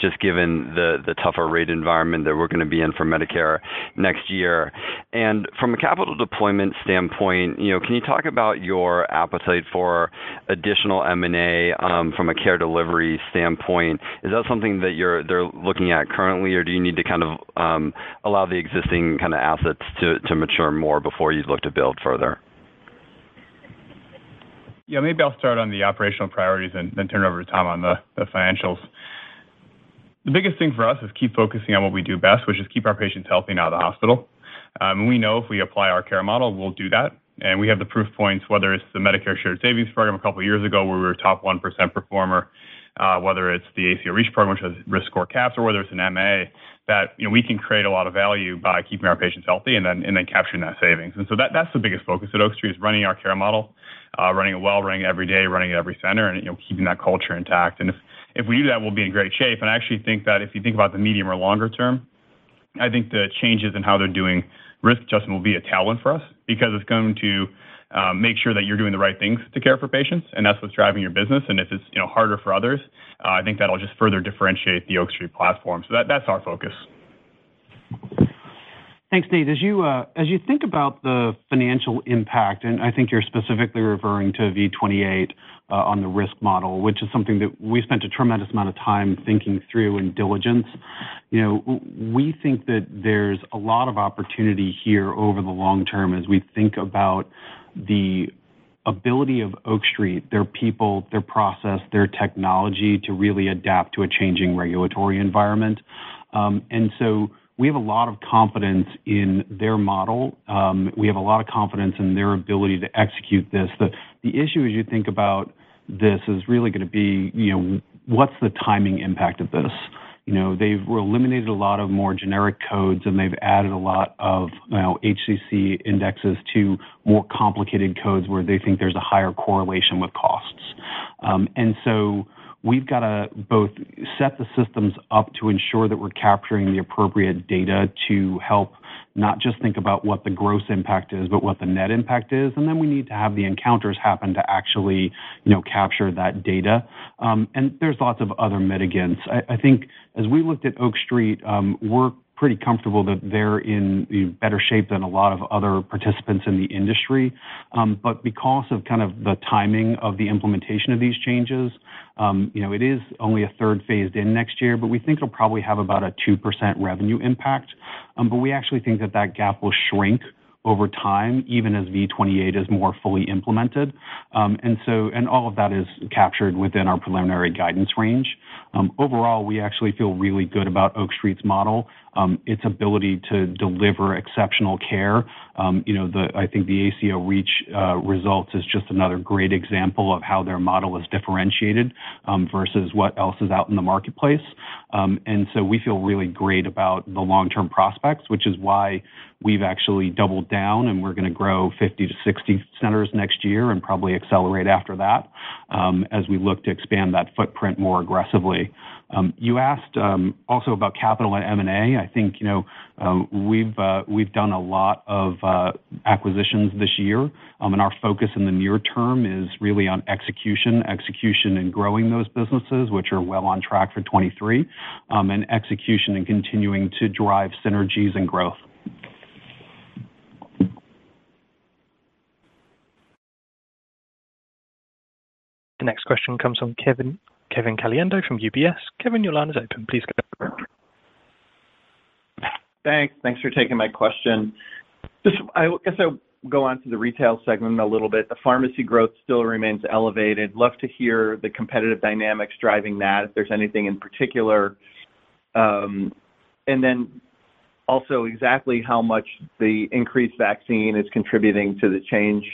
just given the tougher rate environment that we're going to be in for Medicare next year? And from a capital deployment standpoint, can you talk about your appetite for additional M&A from a care delivery standpoint? Is that something that they're looking at currently, or do you need to kind of allow the existing kind of assets to mature more before you look to build further? Yeah, maybe I'll start on the operational priorities and then turn it over to Tom on the financials. The biggest thing for us is keep focusing on what we do best, which is keep our patients healthy and out of the hospital. We know if we apply our care model, we'll do that. And we have the proof points, whether it's the Medicare Shared Savings Program a couple of years ago where we were top 1% performer, whether it's the ACO REACH program, which has risk score caps, or whether it's an MA, that we can create a lot of value by keeping our patients healthy and then capturing that savings. And so that's the biggest focus at Oak Street, is running our care model, running it well, running it every day, running it every center, and keeping that culture intact. And if we do that, we'll be in great shape. And I actually think that if you think about the medium or longer term, I think the changes in how they're doing risk adjustment will be a tailwind for us, because it's going to make sure that you're doing the right things to care for patients, and that's what's driving your business. And if it's harder for others, I think that'll just further differentiate the Oak Street platform. So that's our focus. Thanks, Nate. As you think about the financial impact, and I think you're specifically referring to V28 on the risk model, which is something that we spent a tremendous amount of time thinking through in diligence. We think that there's a lot of opportunity here over the long term as we think about the ability of Oak Street, their people, their process, their technology to really adapt to a changing regulatory environment. And so we have a lot of confidence in their model. We have a lot of confidence in their ability to execute this. The issue as you think about this is really going to be, what's the timing impact of this? They've eliminated a lot of more generic codes, and they've added a lot of HCC indexes to more complicated codes where they think there's a higher correlation with costs. And so we've got to both set the systems up to ensure that we're capturing the appropriate data to help not just think about what the gross impact is, but what the net impact is. And then we need to have the encounters happen to actually, capture that data. And there's lots of other mitigants. I think as we looked at Oak Street, we're pretty comfortable that they're in better shape than a lot of other participants in the industry. But because of kind of the timing of the implementation of these changes, it is only a third phased in next year, but we think it'll probably have about a 2% revenue impact. But we actually think that gap will shrink over time, even as V28 is more fully implemented. And all of that is captured within our preliminary guidance range. Overall, we actually feel really good about Oak Street's model, its ability to deliver exceptional care. I think the ACO REACH results is just another great example of how their model is differentiated versus what else is out in the marketplace. And so we feel really great about the long-term prospects, which is why we've actually doubled down, and we're going to grow 50 to 60 centers next year and probably accelerate after that as we look to expand that footprint more aggressively. You asked also about capital and M&A. I think we've done a lot of acquisitions this year, and our focus in the near term is really on execution, and growing those businesses, which are well on track for 23, and execution and continuing to drive synergies and growth. The next question comes from Kevin Caliendo from UBS. Kevin, your line is open. Please go. Thanks for taking my question. I guess I'll go on to the retail segment a little bit. The pharmacy growth still remains elevated. Love to hear the competitive dynamics driving that, if there's anything in particular. And then also exactly how much the increased vaccine is contributing to the change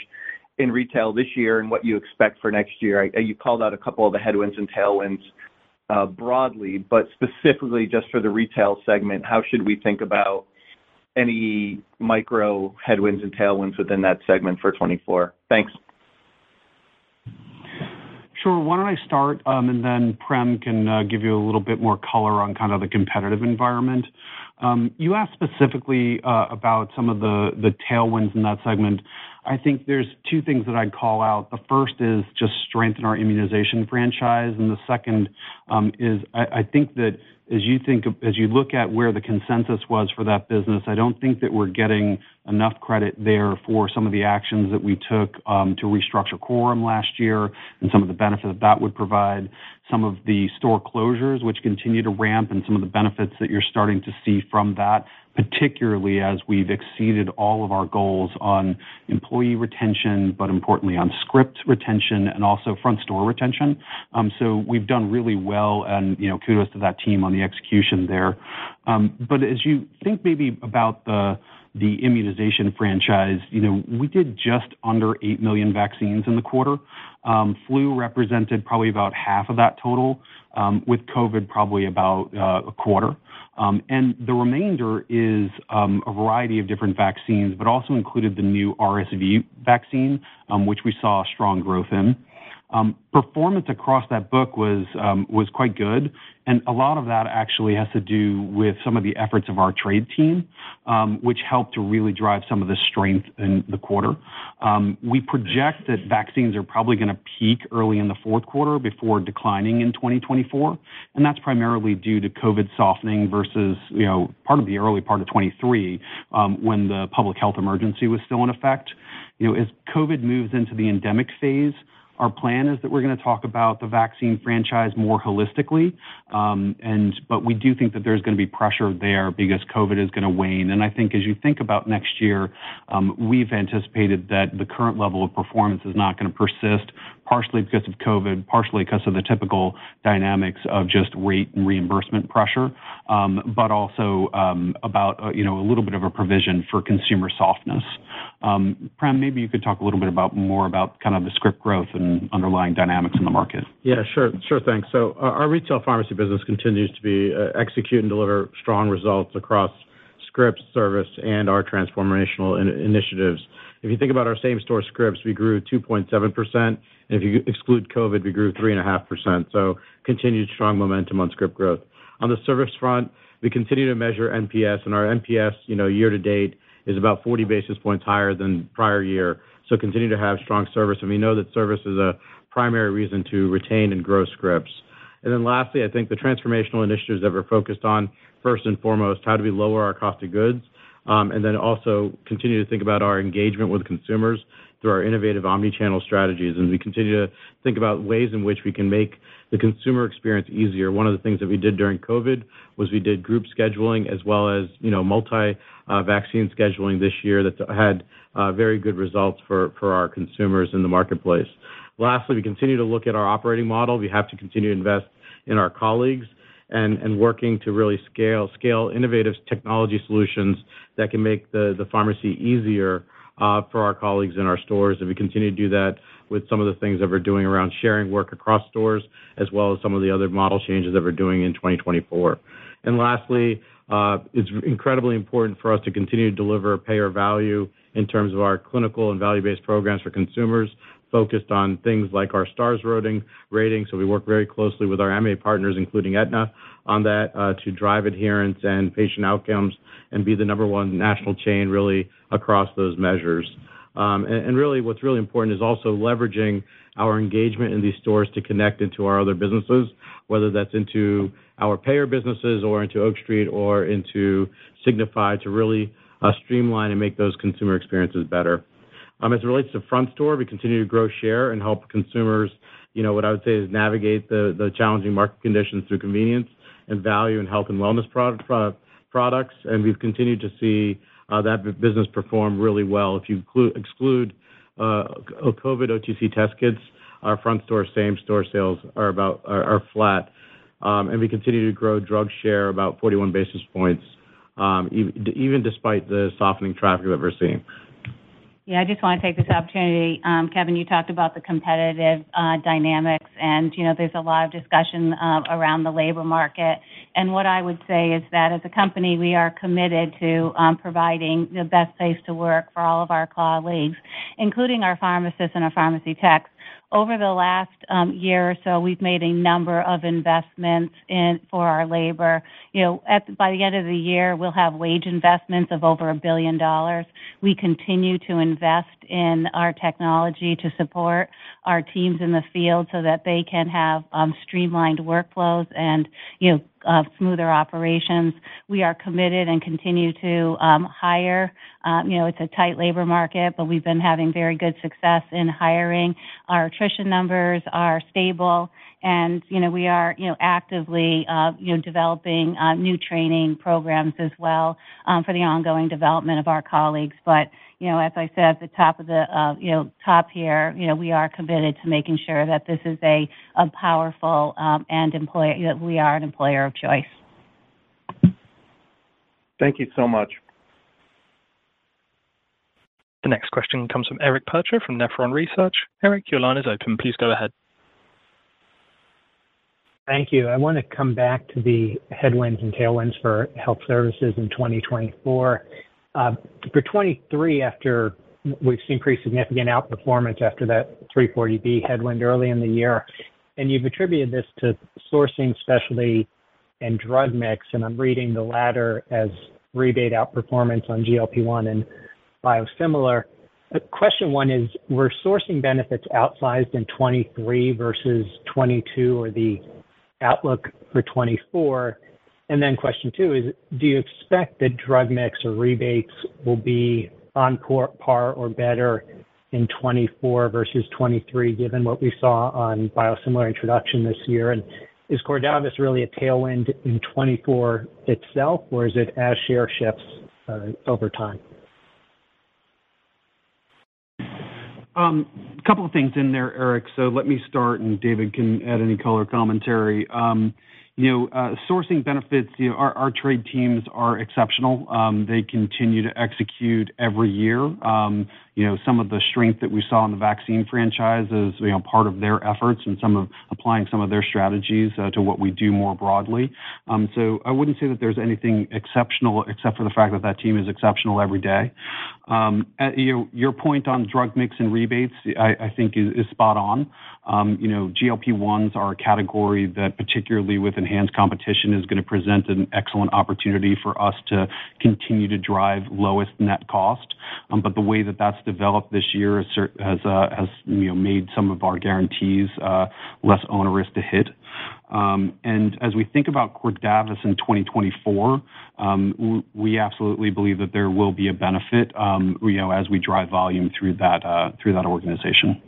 in retail this year and what you expect for next year. You called out a couple of the headwinds and tailwinds broadly, but specifically just for the retail segment, how should we think about any micro headwinds and tailwinds within that segment for 24? Thanks. Sure. Why don't I start, and then Prem can give you a little bit more color on kind of the competitive environment. You asked specifically about some of the tailwinds in that segment. I think there's two things that I'd call out. The first is just strengthen our immunization franchise, and the second is I think that as you look at where the consensus was for that business, I don't think that we're getting enough credit there for some of the actions that we took to restructure Quorum last year and some of the benefit that that would provide, some of the store closures, which continue to ramp, and some of the benefits that you're starting to see from that, particularly as we've exceeded all of our goals on employee retention, but importantly on script retention and also front store retention. So we've done really well, and kudos to that team on the execution there. But as you think maybe about the immunization franchise, we did just under 8 million vaccines in the quarter. Flu represented probably about half of that total, with COVID probably about a quarter. And the remainder is a variety of different vaccines, but also included the new RSV vaccine, which we saw strong growth in. Performance across that book was quite good, and a lot of that actually has to do with some of the efforts of our trade team, which helped to really drive some of the strength in the quarter. We project that vaccines are probably going to peak early in the fourth quarter before declining in 2024, and that's primarily due to COVID softening versus part of the early part of 23, when the public health emergency was still in effect. As COVID moves into the endemic phase, our plan is that we're going to talk about the vaccine franchise more holistically, but we do think that there's going to be pressure there because COVID is going to wane. And I think as you think about next year, we've anticipated that the current level of performance is not going to persist, partially because of COVID, partially because of the typical dynamics of just rate and reimbursement pressure, but also about a little bit of a provision for consumer softness. Prem, maybe you could talk a little bit more about kind of the script growth and underlying dynamics in the market. Yeah, sure. Thanks. So our retail pharmacy business continues to be execute and deliver strong results across scripts, service, and our transformational initiatives. If you think about our same-store scripts, we grew 2.7%, and if you exclude COVID, we grew 3.5%. So continued strong momentum on script growth. On the service front, we continue to measure NPS, and our NPS, year-to-date is about 40 basis points higher than prior year. So continue to have strong service, and we know that service is a primary reason to retain and grow scripts. And then lastly, I think the transformational initiatives that we're focused on, first and foremost, how do we lower our cost of goods, and then also continue to think about our engagement with consumers through our innovative omni-channel strategies. And we continue to think about ways in which we can make the consumer experience easier. One of the things that we did during COVID was we did group scheduling as well as, multi-vaccine scheduling this year that had very good results for our consumers in the marketplace. Lastly, we continue to look at our operating model. We have to continue to invest in our colleagues and working to really scale innovative technology solutions that can make the pharmacy easier for our colleagues in our stores. And we continue to do that with some of the things that we're doing around sharing work across stores, as well as some of the other model changes that we're doing in 2024. And lastly, it's incredibly important for us to continue to deliver payer value in terms of our clinical and value-based programs for consumers, focused on things like our stars rating. So we work very closely with our MA partners, including Aetna, on that to drive adherence and patient outcomes and be the number one national chain really across those measures. And really what's really important is also leveraging our engagement in these stores to connect into our other businesses, whether that's into our payer businesses or into Oak Street or into Signify to really streamline and make those consumer experiences better. As it relates to front store, we continue to grow share and help consumers, you know, what I would say is navigate the challenging market conditions through convenience and value and health and wellness products. And we've continued to see that business perform really well. If you exclude COVID OTC test kits, our front store same-store sales are flat. And we continue to grow drug share about 41 basis points, even despite the softening traffic that we're seeing. Yeah, I just want to take this opportunity. Kevin, you talked about the competitive dynamics, and, you know, there's a lot of discussion around the labor market. And what I would say is that as a company, we are committed to providing the best place to work for all of our colleagues, including our pharmacists and our pharmacy techs. Over the last year or so, we've made a number of investments for our labor. You know, by the end of the year, we'll have wage investments of over $1 billion. We continue to invest in our technology to support our teams in the field so that they can have streamlined workflows and, you know, smoother operations. We are committed and continue to hire. You know, it's a tight labor market, but we've been having very good success in hiring. Our attrition numbers are stable, and, you know, we are, you know, actively, you know, developing new training programs as well for the ongoing development of our colleagues. But, you know, as I said at the top of the, you know, top here, you know, we are committed to making sure that this is a powerful and employer, you know, we are an employer of choice. Thank you so much. The next question comes from Eric Percher from Nephron Research. Eric, your line is open. Please go ahead. Thank you. I want to come back to the headwinds and tailwinds for health services in 2024. For 23, after we've seen pretty significant outperformance after that 340B headwind early in the year, and you've attributed this to sourcing, specialty, and drug mix, and I'm reading the latter as rebate outperformance on GLP-1 and biosimilar. Question one is, were sourcing benefits outsized in 23 versus 22 or the outlook for 24? And then question two is, do you expect that drug mix or rebates will be on par or better in 24 versus 23, given what we saw on biosimilar introduction this year? And is Cordavis really a tailwind in 24 itself, or is it as share shifts over time? A couple of things in there, Eric. So let me start, and David can add any color commentary. Sourcing benefits, you know, our trade teams are exceptional. They continue to execute every year. You know, some of the strength that we saw in the vaccine franchise is, you know, part of their efforts and some of applying some of their strategies to what we do more broadly. So I wouldn't say that there's anything exceptional except for the fact that that team is exceptional every day. Your point on drug mix and rebates, I think is spot on. You know, GLP-1s are a category that, particularly with enhanced competition, is going to present an excellent opportunity for us to continue to drive lowest net cost. But the way that that's developed this year has you know, made some of our guarantees less onerous to hit. And as we think about Cordavis in 2024, we absolutely believe that there will be a benefit, you know, as we drive volume through that organization.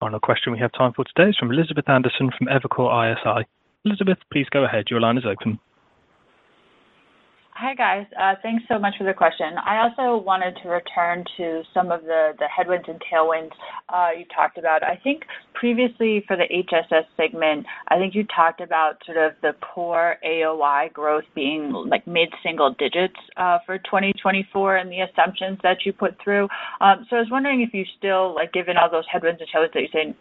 Final question we have time for today is from Elizabeth Anderson from Evercore ISI. Elizabeth, please go ahead. Your line is open. Hi, guys. Thanks so much for the question. I also wanted to return to some of the headwinds and tailwinds you talked about. I think previously for the HSS segment, I think you talked about sort of the core AOI growth being like mid-single digits for 2024 and the assumptions that you put through. So I was wondering if you still, like, given all those headwinds and tailwinds that you say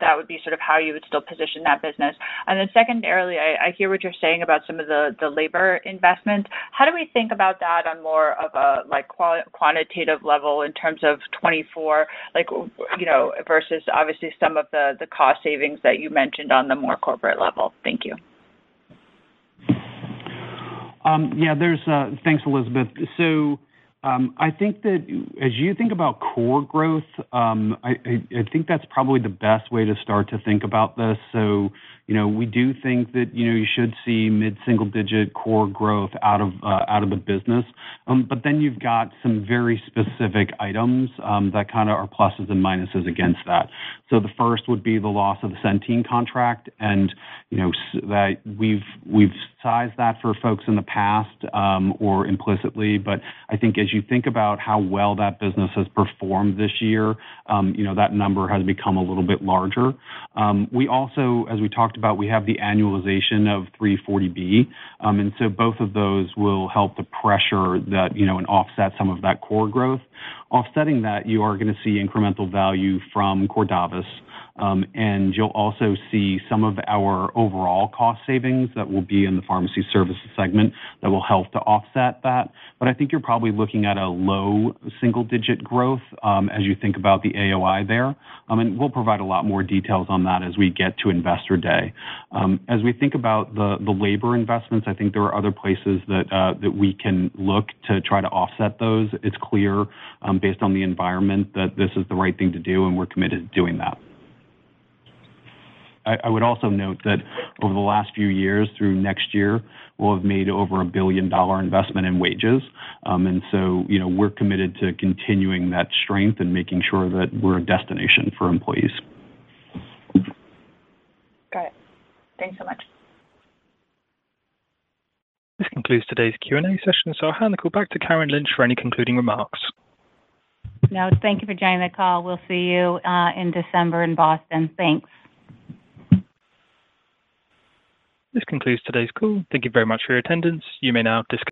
that would be sort of how you would still position that business. And then secondarily, I hear what you're saying about some of the labor investment. How do we think about that on more of a like quantitative level in terms of 24, like, you know, versus obviously some of the cost savings that you mentioned on the more corporate level? Thank you. Thanks, Elizabeth. So I think that as you think about core growth, I think that's probably the best way to start to think about this. So, you know, we do think that, you know, you should see mid-single-digit core growth out of the business. But then you've got some very specific items that kind of are pluses and minuses against that. So the first would be the loss of the Centene contract, and, you know, that we've sized that for folks in the past or implicitly. But I think as you think about how well that business has performed this year, you know, that number has become a little bit larger. We also, as we talked about, we have the annualization of 340B. And so both of those will help the pressure that, you know, and offset some of that core growth. Offsetting that, you are going to see incremental value from Cordavis. And you'll also see some of our overall cost savings that will be in the pharmacy services segment that will help to offset that. But I think you're probably looking at a low single-digit growth as you think about the AOI there. And we'll provide a lot more details on that as we get to Investor Day. As we think about the labor investments, I think there are other places that we can look to try to offset those. It's clear based on the environment that this is the right thing to do, and we're committed to doing that. I would also note that over the last few years through next year, we'll have made over $1 billion investment in wages. And so, you know, we're committed to continuing that strength and making sure that we're a destination for employees. Got it. Thanks so much. This concludes today's Q&A session. So I'll hand the call back to Karen Lynch for any concluding remarks. No, thank you for joining the call. We'll see you in December in Boston. Thanks. This concludes today's call. Thank you very much for your attendance. You may now disconnect.